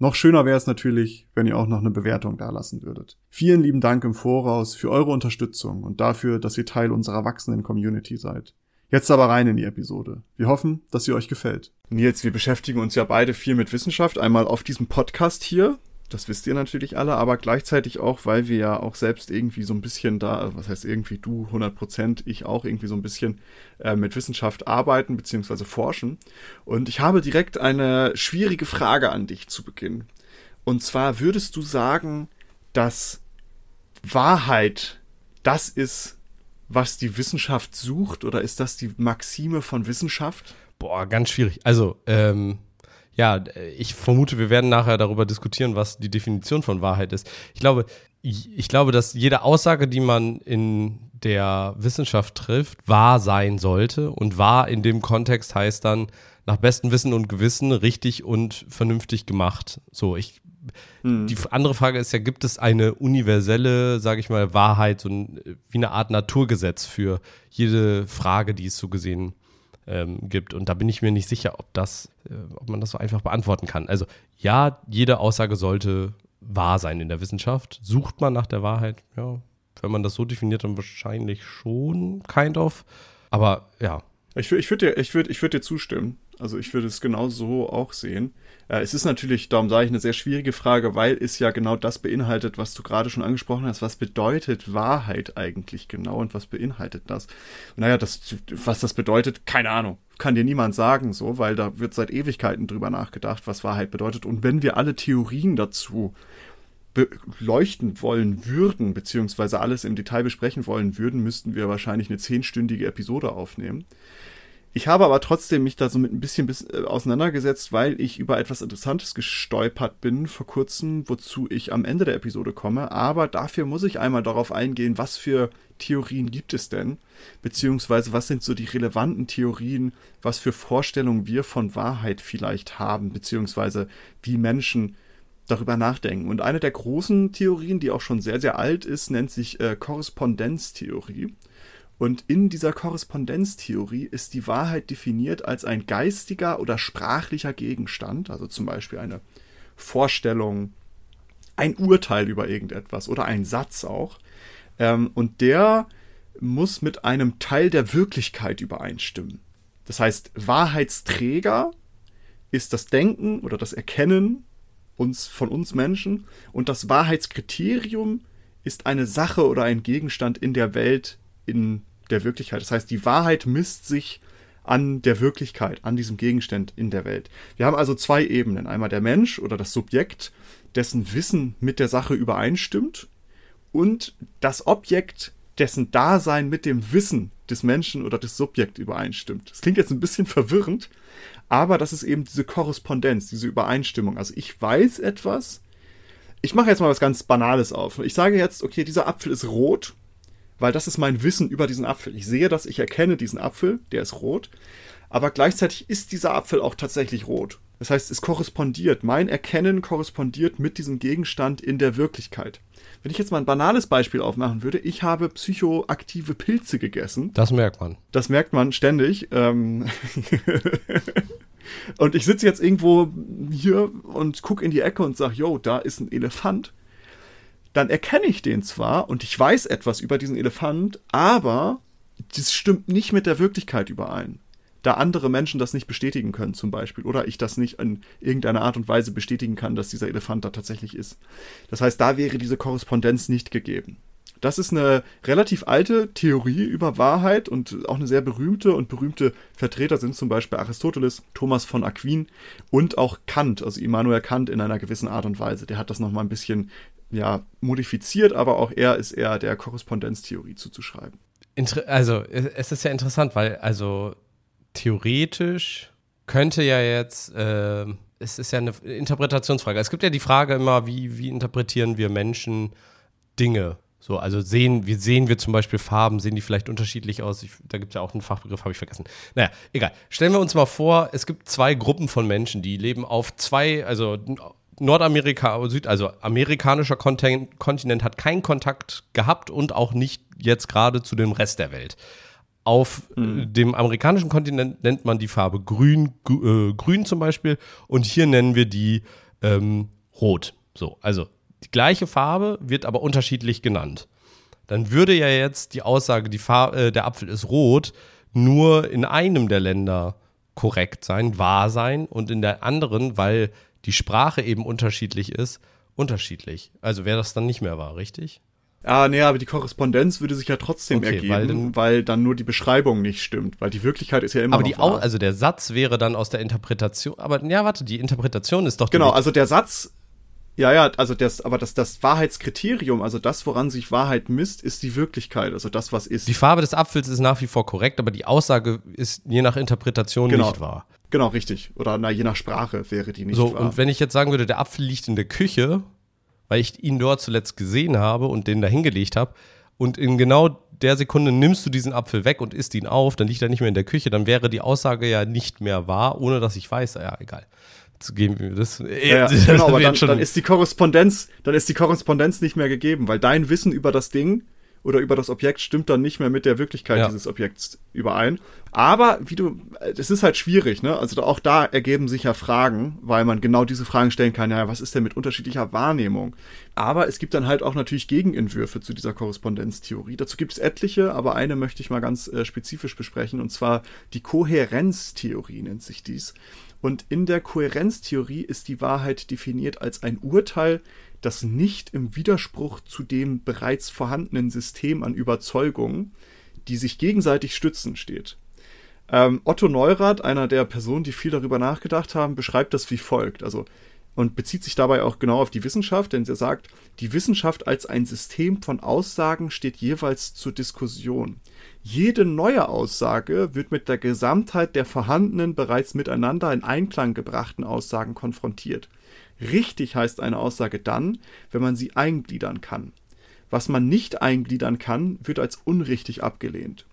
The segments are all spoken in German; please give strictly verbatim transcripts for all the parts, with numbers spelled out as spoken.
Noch schöner wäre es natürlich, wenn ihr auch noch eine Bewertung dalassen würdet. Vielen lieben Dank im Voraus für eure Unterstützung und dafür, dass ihr Teil unserer wachsenden Community seid. Jetzt aber rein in die Episode. Wir hoffen, dass sie euch gefällt. Nils, wir beschäftigen uns ja beide viel mit Wissenschaft. Einmal auf diesem Podcast hier, das wisst ihr natürlich alle, aber gleichzeitig auch, weil wir ja auch selbst irgendwie so ein bisschen da, also was heißt irgendwie du hundert Prozent, ich auch irgendwie so ein bisschen äh, mit Wissenschaft arbeiten bzw. forschen. Und ich habe direkt eine schwierige Frage an dich zu Beginn. Und zwar, würdest du sagen, dass Wahrheit das ist, was die Wissenschaft sucht, oder ist das die Maxime von Wissenschaft? Boah, ganz schwierig. Also, ähm, ja, ich vermute, wir werden nachher darüber diskutieren, was die Definition von Wahrheit ist. Ich glaube, ich glaube, dass jede Aussage, die man in der Wissenschaft trifft, wahr sein sollte. Und wahr in dem Kontext heißt dann, nach bestem Wissen und Gewissen richtig und vernünftig gemacht. So, ich Die andere Frage ist ja, gibt es eine universelle, sage ich mal, Wahrheit, so wie eine Art Naturgesetz für jede Frage, die es so gesehen ähm, gibt? Und da bin ich mir nicht sicher, ob das, äh, ob man das so einfach beantworten kann. Also ja, jede Aussage sollte wahr sein in der Wissenschaft. Sucht man nach der Wahrheit? Ja, wenn man das so definiert, dann wahrscheinlich schon, kind of. Aber ja. Ich, ich würde dir, ich würd, ich würd dir zustimmen. Also ich würde es genau so auch sehen. Äh, es ist natürlich, darum sage ich, eine sehr schwierige Frage, weil es ja genau das beinhaltet, was du gerade schon angesprochen hast. Was bedeutet Wahrheit eigentlich genau und was beinhaltet das? Naja, das, was das bedeutet, keine Ahnung. Kann dir niemand sagen so, weil da wird seit Ewigkeiten drüber nachgedacht, was Wahrheit bedeutet. Und wenn wir alle Theorien dazu beleuchten wollen würden, beziehungsweise alles im Detail besprechen wollen würden, müssten wir wahrscheinlich eine zehnstündige Episode aufnehmen. Ich habe aber trotzdem mich da so mit ein bisschen bis, äh, auseinandergesetzt, weil ich über etwas Interessantes gestolpert bin vor kurzem, wozu ich am Ende der Episode komme. Aber dafür muss ich einmal darauf eingehen, was für Theorien gibt es denn? Beziehungsweise was sind so die relevanten Theorien, was für Vorstellungen wir von Wahrheit vielleicht haben, beziehungsweise wie Menschen darüber nachdenken. Und eine der großen Theorien, die auch schon sehr, sehr alt ist, nennt sich äh, Korrespondenztheorie. Und in dieser Korrespondenztheorie ist die Wahrheit definiert als ein geistiger oder sprachlicher Gegenstand, also zum Beispiel eine Vorstellung, ein Urteil über irgendetwas oder ein Satz auch. Und der muss mit einem Teil der Wirklichkeit übereinstimmen. Das heißt, Wahrheitsträger ist das Denken oder das Erkennen uns, von uns Menschen, und das Wahrheitskriterium ist eine Sache oder ein Gegenstand in der Welt, in der Wirklichkeit. Das heißt, die Wahrheit misst sich an der Wirklichkeit, an diesem Gegenstand in der Welt. Wir haben also zwei Ebenen. Einmal der Mensch oder das Subjekt, dessen Wissen mit der Sache übereinstimmt, und das Objekt, dessen Dasein mit dem Wissen des Menschen oder des Subjekts übereinstimmt. Das klingt jetzt ein bisschen verwirrend, aber das ist eben diese Korrespondenz, diese Übereinstimmung. Also ich weiß etwas. Ich mache jetzt mal was ganz Banales auf. Ich sage jetzt, okay, dieser Apfel ist rot, weil das ist mein Wissen über diesen Apfel. Ich sehe das, ich erkenne diesen Apfel, der ist rot, aber gleichzeitig ist dieser Apfel auch tatsächlich rot. Das heißt, es korrespondiert, mein Erkennen korrespondiert mit diesem Gegenstand in der Wirklichkeit. Wenn ich jetzt mal ein banales Beispiel aufmachen würde, ich habe psychoaktive Pilze gegessen. Das merkt man. Das merkt man ständig. Ähm und ich sitze jetzt irgendwo hier und gucke in die Ecke und sage, yo, da ist ein Elefant. Dann erkenne ich den zwar und ich weiß etwas über diesen Elefant, aber das stimmt nicht mit der Wirklichkeit überein, da andere Menschen das nicht bestätigen können zum Beispiel, oder ich das nicht in irgendeiner Art und Weise bestätigen kann, dass dieser Elefant da tatsächlich ist. Das heißt, da wäre diese Korrespondenz nicht gegeben. Das ist eine relativ alte Theorie über Wahrheit und auch eine sehr berühmte, und berühmte Vertreter sind zum Beispiel Aristoteles, Thomas von Aquin und auch Kant, also Immanuel Kant in einer gewissen Art und Weise. Der hat das nochmal ein bisschen ja modifiziert, aber auch er ist eher der Korrespondenztheorie zuzuschreiben. Inter- also es ist ja interessant, weil also theoretisch könnte ja jetzt, äh, es ist ja eine Interpretationsfrage. Es gibt ja die Frage immer, wie, wie interpretieren wir Menschen Dinge? So, also sehen, wie sehen wir zum Beispiel Farben, sehen die vielleicht unterschiedlich aus? Ich, da gibt es ja auch einen Fachbegriff, habe ich vergessen. Naja, egal. Stellen wir uns mal vor, es gibt zwei Gruppen von Menschen, die leben auf zwei, also Nordamerika und Süd, also amerikanischer Kontinent, Kontinent hat keinen Kontakt gehabt und auch nicht jetzt gerade zu dem Rest der Welt. Auf mhm. dem amerikanischen Kontinent nennt man die Farbe grün, äh, grün zum Beispiel, und hier nennen wir die ähm, rot. So, also die gleiche Farbe wird aber unterschiedlich genannt. Dann würde ja jetzt die Aussage, die Farbe, äh, der Apfel ist rot, nur in einem der Länder korrekt sein, wahr sein, und in der anderen, weil die Sprache eben unterschiedlich ist, unterschiedlich. Also wäre das dann nicht mehr wahr, richtig? Ah, nee, aber die Korrespondenz würde sich ja trotzdem okay, ergeben, weil dann, weil dann nur die Beschreibung nicht stimmt, weil die Wirklichkeit ist ja immer aber noch die wahr. Au- also der Satz wäre dann aus der Interpretation, aber ja, warte, die Interpretation ist doch... Genau, also der Satz, ja, ja, also das, aber das, das Wahrheitskriterium, also das, woran sich Wahrheit misst, ist die Wirklichkeit, also das, was ist. Die Farbe des Apfels ist nach wie vor korrekt, aber die Aussage ist je nach Interpretation genau. nicht wahr. Genau, richtig. Oder na, je nach Sprache wäre die nicht so, wahr. So, und wenn ich jetzt sagen würde, der Apfel liegt in der Küche... weil ich ihn dort zuletzt gesehen habe und den da hingelegt habe, und in genau der Sekunde nimmst du diesen Apfel weg und isst ihn auf, dann liegt er nicht mehr in der Küche, dann wäre die Aussage ja nicht mehr wahr, ohne dass ich weiß, ja, egal. Zu geben, das, ja, das genau, aber dann, dann ist die Korrespondenz, dann ist die Korrespondenz nicht mehr gegeben, weil dein Wissen über das Ding oder über das Objekt stimmt dann nicht mehr mit der Wirklichkeit ja. dieses Objekts überein. Aber wie du, es ist halt schwierig, ne? Also auch da ergeben sich ja Fragen, weil man genau diese Fragen stellen kann, ja, was ist denn mit unterschiedlicher Wahrnehmung? Aber es gibt dann halt auch natürlich Gegenentwürfe zu dieser Korrespondenztheorie. Dazu gibt es etliche, aber eine möchte ich mal ganz äh, spezifisch besprechen, und zwar die Kohärenztheorie nennt sich dies. Und in der Kohärenztheorie ist die Wahrheit definiert als ein Urteil, das nicht im Widerspruch zu dem bereits vorhandenen System an Überzeugungen, die sich gegenseitig stützen, steht. Ähm, Otto Neurath, einer der Personen, die viel darüber nachgedacht haben, beschreibt das wie folgt, also, und bezieht sich dabei auch genau auf die Wissenschaft, denn er sagt, die Wissenschaft als ein System von Aussagen steht jeweils zur Diskussion. Jede neue Aussage wird mit der Gesamtheit der vorhandenen, bereits miteinander in Einklang gebrachten Aussagen konfrontiert. Richtig heißt eine Aussage dann, wenn man sie eingliedern kann. Was man nicht eingliedern kann, wird als unrichtig abgelehnt.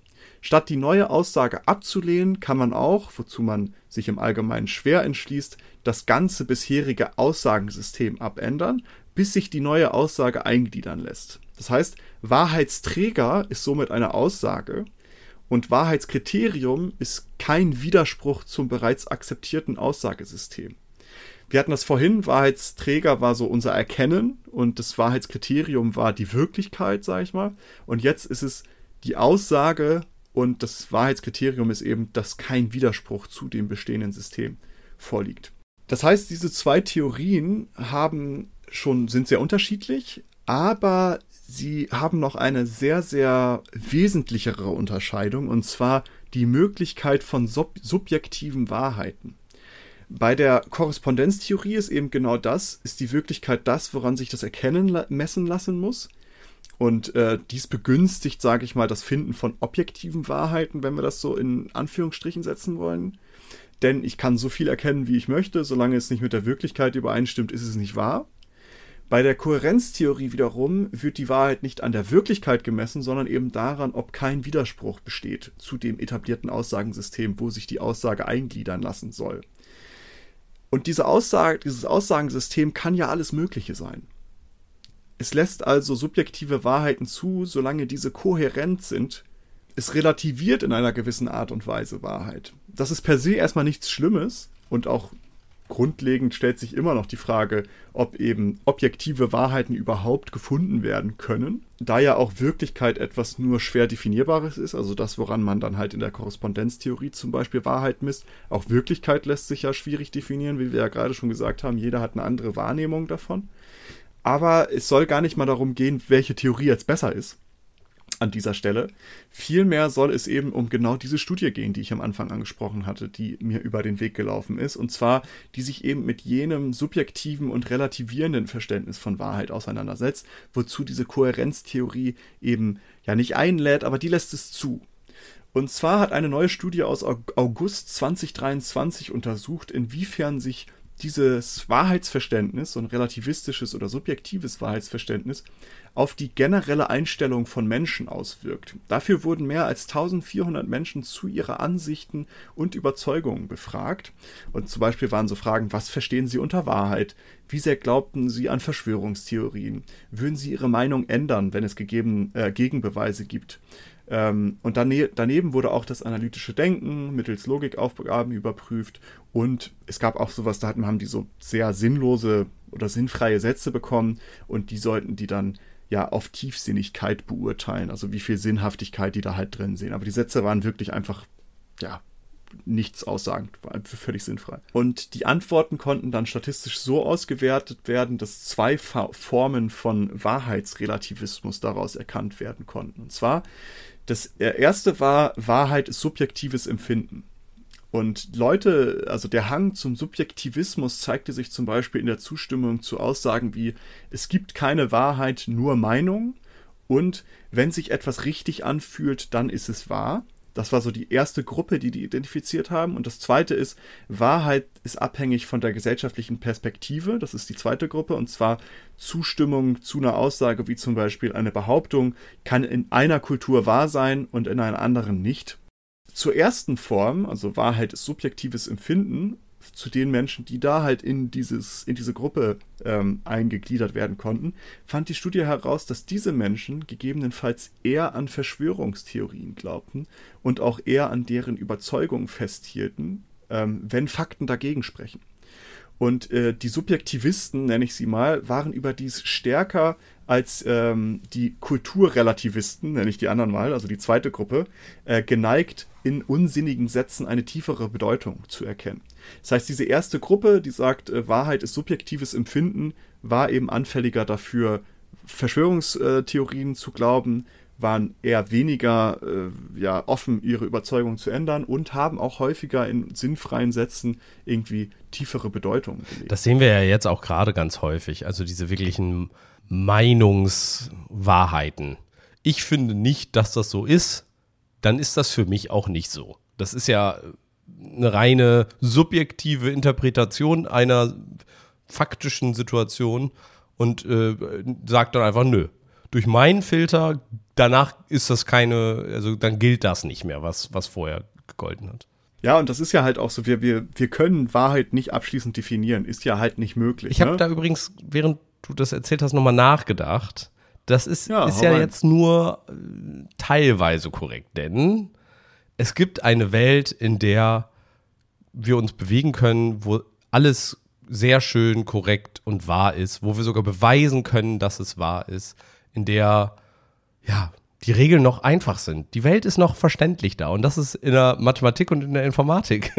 Statt die neue Aussage abzulehnen, kann man auch, wozu man sich im Allgemeinen schwer entschließt, das ganze bisherige Aussagensystem abändern, bis sich die neue Aussage eingliedern lässt. Das heißt, Wahrheitsträger ist somit eine Aussage und Wahrheitskriterium ist kein Widerspruch zum bereits akzeptierten Aussagesystem. Wir hatten das vorhin, Wahrheitsträger war so unser Erkennen und das Wahrheitskriterium war die Wirklichkeit, sag ich mal. Und jetzt ist es die Aussage und das Wahrheitskriterium ist eben, dass kein Widerspruch zu dem bestehenden System vorliegt. Das heißt, diese zwei Theorien haben schon, sind sehr unterschiedlich, aber sie haben noch eine sehr, sehr wesentlichere Unterscheidung, und zwar die Möglichkeit von sub- subjektiven Wahrheiten. Bei der Korrespondenztheorie ist eben genau das, ist die Wirklichkeit das, woran sich das Erkennen la- messen lassen muss. Und äh, dies begünstigt, sage ich mal, das Finden von objektiven Wahrheiten, wenn wir das so in Anführungsstrichen setzen wollen. Denn ich kann so viel erkennen, wie ich möchte, solange es nicht mit der Wirklichkeit übereinstimmt, ist es nicht wahr. Bei der Kohärenztheorie wiederum wird die Wahrheit nicht an der Wirklichkeit gemessen, sondern eben daran, ob kein Widerspruch besteht zu dem etablierten Aussagensystem, wo sich die Aussage eingliedern lassen soll. Und diese Aussage, dieses Aussagensystem kann ja alles Mögliche sein. Es lässt also subjektive Wahrheiten zu, solange diese kohärent sind. Es relativiert in einer gewissen Art und Weise Wahrheit. Das ist per se erstmal nichts Schlimmes, und auch grundlegend stellt sich immer noch die Frage, ob eben objektive Wahrheiten überhaupt gefunden werden können, da ja auch Wirklichkeit etwas nur schwer definierbares ist, also das, woran man dann halt in der Korrespondenztheorie zum Beispiel Wahrheit misst. Auch Wirklichkeit lässt sich ja schwierig definieren, wie wir ja gerade schon gesagt haben, jeder hat eine andere Wahrnehmung davon. Aber es soll gar nicht mal darum gehen, welche Theorie jetzt besser ist an dieser Stelle. Vielmehr soll es eben um genau diese Studie gehen, die ich am Anfang angesprochen hatte, die mir über den Weg gelaufen ist, und zwar, die sich eben mit jenem subjektiven und relativierenden Verständnis von Wahrheit auseinandersetzt, wozu diese Kohärenztheorie eben ja nicht einlädt, aber die lässt es zu. Und zwar hat eine neue Studie aus August zwanzig dreiundzwanzig untersucht, inwiefern sich dieses Wahrheitsverständnis, so ein relativistisches oder subjektives Wahrheitsverständnis, auf die generelle Einstellung von Menschen auswirkt. Dafür wurden mehr als eintausendvierhundert Menschen zu ihrer Ansichten und Überzeugungen befragt. Und zum Beispiel waren so Fragen, was verstehen sie unter Wahrheit? Wie sehr glaubten sie an Verschwörungstheorien? Würden sie ihre Meinung ändern, wenn es gegeben, äh, Gegenbeweise gibt? Ähm, und dane- daneben wurde auch das analytische Denken mittels Logikaufgaben überprüft. Und es gab auch sowas, da hatten, haben die so sehr sinnlose oder sinnfreie Sätze bekommen. Und die sollten die dann ja auf Tiefsinnigkeit beurteilen, also wie viel Sinnhaftigkeit die da halt drin sehen. Aber die Sätze waren wirklich einfach, ja, nichts aussagend, war völlig sinnfrei. Und die Antworten konnten dann statistisch so ausgewertet werden, dass zwei Formen von Wahrheitsrelativismus daraus erkannt werden konnten. Und zwar, das erste war, Wahrheit ist subjektives Empfinden. Und Leute, also der Hang zum Subjektivismus zeigte sich zum Beispiel in der Zustimmung zu Aussagen wie, es gibt keine Wahrheit, nur Meinung, und wenn sich etwas richtig anfühlt, dann ist es wahr. Das war so die erste Gruppe, die die identifiziert haben. Und das zweite ist, Wahrheit ist abhängig von der gesellschaftlichen Perspektive. Das ist die zweite Gruppe. Und zwar Zustimmung zu einer Aussage, wie zum Beispiel eine Behauptung, kann in einer Kultur wahr sein und in einer anderen nicht. Zur ersten Form, also Wahrheit ist subjektives Empfinden, zu den Menschen, die da halt in, dieses, in diese Gruppe ähm, eingegliedert werden konnten, fand die Studie heraus, dass diese Menschen gegebenenfalls eher an Verschwörungstheorien glaubten und auch eher an deren Überzeugungen festhielten, ähm, wenn Fakten dagegen sprechen. Und äh, die Subjektivisten, nenne ich sie mal, waren überdies stärker als ähm, die Kulturrelativisten, nenne ich die anderen mal, also die zweite Gruppe, äh, geneigt, in unsinnigen Sätzen eine tiefere Bedeutung zu erkennen. Das heißt, diese erste Gruppe, die sagt, äh, Wahrheit ist subjektives Empfinden, war eben anfälliger dafür, Verschwörungstheorien zu glauben, waren eher weniger äh, ja, offen, ihre Überzeugung zu ändern und haben auch häufiger in sinnfreien Sätzen irgendwie tiefere Bedeutung gelegt. Das sehen wir ja jetzt auch gerade ganz häufig, also diese wirklichen Meinungswahrheiten. Ich finde nicht, dass das so ist, dann ist das für mich auch nicht so. Das ist ja eine reine subjektive Interpretation einer faktischen Situation und äh, sagt dann einfach, nö, durch meinen Filter, danach ist das keine, also dann gilt das nicht mehr, was, was vorher gegolten hat. Ja, und das ist ja halt auch so, wir, wir, wir können Wahrheit nicht abschließend definieren, ist ja halt nicht möglich. Ich habe ne? da übrigens, während du das erzählt hast, nochmal nachgedacht. Das ist ja, ist ja jetzt nur teilweise korrekt, denn es gibt eine Welt, in der wir uns bewegen können, wo alles sehr schön, korrekt und wahr ist, wo wir sogar beweisen können, dass es wahr ist, in der ja, die Regeln noch einfach sind. Die Welt ist noch verständlich da und das ist in der Mathematik und in der Informatik.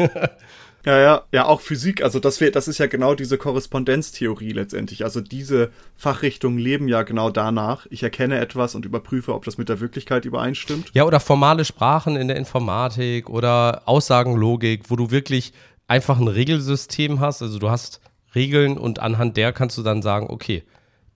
Ja, ja, ja, auch Physik, also das, wär, das ist ja genau diese Korrespondenztheorie letztendlich. Also diese Fachrichtungen leben ja genau danach. Ich erkenne etwas und überprüfe, ob das mit der Wirklichkeit übereinstimmt. Ja, oder formale Sprachen in der Informatik oder Aussagenlogik, wo du wirklich einfach ein Regelsystem hast. Also du hast Regeln und anhand der kannst du dann sagen, okay,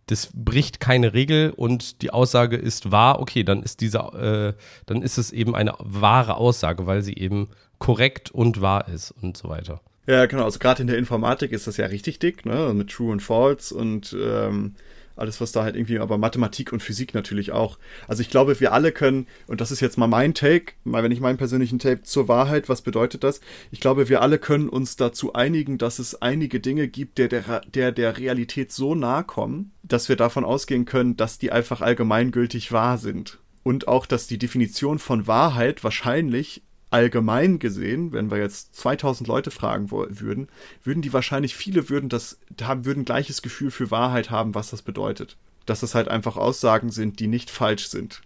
das bricht keine Regel und die Aussage ist wahr, okay, dann ist diese, äh, dann ist es eben eine wahre Aussage, weil sie eben korrekt und wahr ist und so weiter. Ja, genau, also gerade in der Informatik ist das ja richtig dick, ne, mit True und False und ähm, alles, was da halt irgendwie, aber Mathematik und Physik natürlich auch. Also ich glaube, wir alle können, und das ist jetzt mal mein Take, mal wenn ich meinen persönlichen Take zur Wahrheit, was bedeutet das? Ich glaube, wir alle können uns dazu einigen, dass es einige Dinge gibt, der der, der, der Realität so nahe kommen, dass wir davon ausgehen können, dass die einfach allgemeingültig wahr sind. Und auch, dass die Definition von Wahrheit wahrscheinlich allgemein gesehen, wenn wir jetzt zweitausend Leute fragen wo- würden, würden die wahrscheinlich, viele würden das haben, würden gleiches Gefühl für Wahrheit haben, was das bedeutet. Dass das halt einfach Aussagen sind, die nicht falsch sind.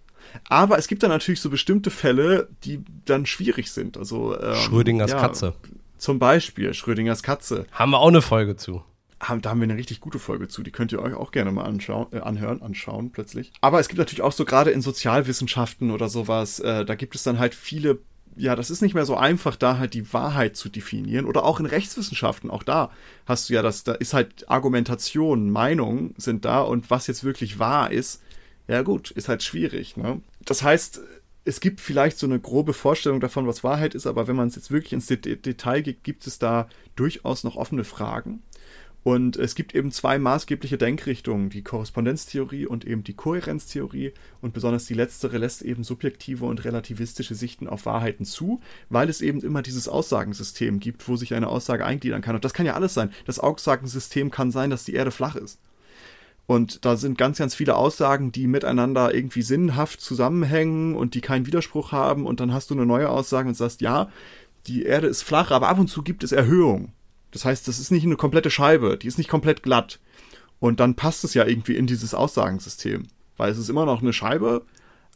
Aber es gibt dann natürlich so bestimmte Fälle, die dann schwierig sind. Also ähm, Schrödingers ja, Katze. Zum Beispiel Schrödingers Katze. Haben wir auch eine Folge zu. Da haben wir eine richtig gute Folge zu, die könnt ihr euch auch gerne mal anschauen, äh, anhören, anschauen plötzlich. Aber es gibt natürlich auch so gerade in Sozialwissenschaften oder sowas, äh, da gibt es dann halt viele. Ja, das ist nicht mehr so einfach, da halt die Wahrheit zu definieren. Oder auch in Rechtswissenschaften, auch da hast du ja das, da ist halt Argumentation, Meinung sind da und was jetzt wirklich wahr ist, ja gut, ist halt schwierig, ne? Das heißt, es gibt vielleicht so eine grobe Vorstellung davon, was Wahrheit ist, aber wenn man es jetzt wirklich ins Detail geht, gibt es da durchaus noch offene Fragen. Und es gibt eben zwei maßgebliche Denkrichtungen, die Korrespondenztheorie und eben die Kohärenztheorie. Und besonders die letztere lässt eben subjektive und relativistische Sichten auf Wahrheiten zu, weil es eben immer dieses Aussagensystem gibt, wo sich eine Aussage eingliedern kann. Und das kann ja alles sein. Das Aussagensystem kann sein, dass die Erde flach ist. Und da sind ganz, ganz viele Aussagen, die miteinander irgendwie sinnhaft zusammenhängen und die keinen Widerspruch haben. Und dann hast du eine neue Aussage und sagst, ja, die Erde ist flach, aber ab und zu gibt es Erhöhungen. Das heißt, das ist nicht eine komplette Scheibe, die ist nicht komplett glatt. Und dann passt es ja irgendwie in dieses Aussagensystem. Weil es ist immer noch eine Scheibe,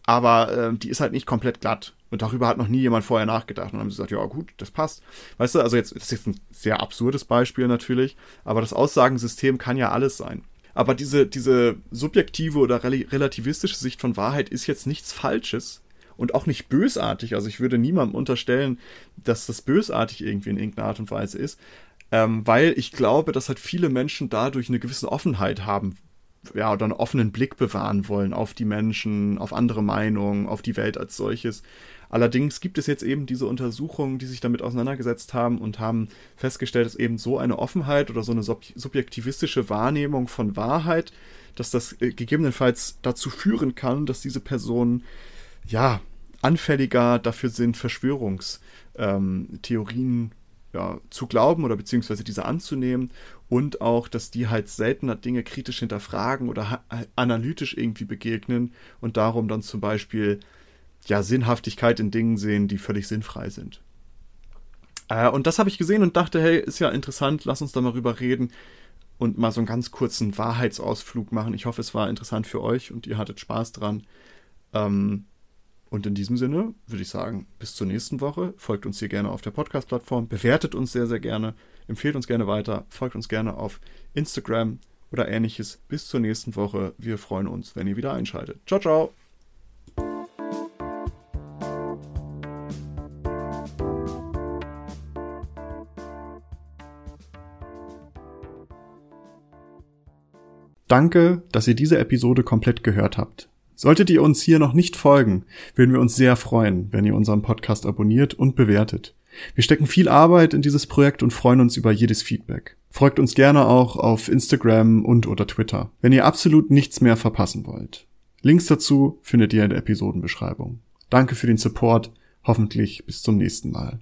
aber äh, die ist halt nicht komplett glatt. Und darüber hat noch nie jemand vorher nachgedacht. Und dann haben sie gesagt, ja gut, das passt. Weißt du, also jetzt, das ist jetzt ein sehr absurdes Beispiel natürlich, aber das Aussagensystem kann ja alles sein. Aber diese, diese subjektive oder relativistische Sicht von Wahrheit ist jetzt nichts Falsches. Und auch nicht bösartig. Also ich würde niemandem unterstellen, dass das bösartig irgendwie in irgendeiner Art und Weise ist. Ähm, weil ich glaube, dass halt viele Menschen dadurch eine gewisse Offenheit haben, ja, oder einen offenen Blick bewahren wollen auf die Menschen, auf andere Meinungen, auf die Welt als solches. Allerdings gibt es jetzt eben diese Untersuchungen, die sich damit auseinandergesetzt haben und haben festgestellt, dass eben so eine Offenheit oder so eine sub- subjektivistische Wahrnehmung von Wahrheit, dass das äh, gegebenenfalls dazu führen kann, dass diese Personen, ja, anfälliger dafür sind, Verschwörungstheorien ja, zu glauben oder beziehungsweise diese anzunehmen und auch, dass die halt seltener Dinge kritisch hinterfragen oder ha- analytisch irgendwie begegnen und darum dann zum Beispiel ja, Sinnhaftigkeit in Dingen sehen, die völlig sinnfrei sind. Äh, und das habe ich gesehen und dachte, hey, ist ja interessant, lass uns da mal drüber reden und mal so einen ganz kurzen Wahrheitsausflug machen. Ich hoffe, es war interessant für euch und ihr hattet Spaß dran. Ähm, Und in diesem Sinne würde ich sagen, bis zur nächsten Woche. Folgt uns hier gerne auf der Podcast-Plattform, bewertet uns sehr, sehr gerne, empfehlt uns gerne weiter, folgt uns gerne auf Instagram oder ähnliches. Bis zur nächsten Woche. Wir freuen uns, wenn ihr wieder einschaltet. Ciao, ciao! Danke, dass ihr diese Episode komplett gehört habt. Solltet ihr uns hier noch nicht folgen, würden wir uns sehr freuen, wenn ihr unseren Podcast abonniert und bewertet. Wir stecken viel Arbeit in dieses Projekt und freuen uns über jedes Feedback. Folgt uns gerne auch auf Instagram und oder Twitter, wenn ihr absolut nichts mehr verpassen wollt. Links dazu findet ihr in der Episodenbeschreibung. Danke für den Support, hoffentlich bis zum nächsten Mal.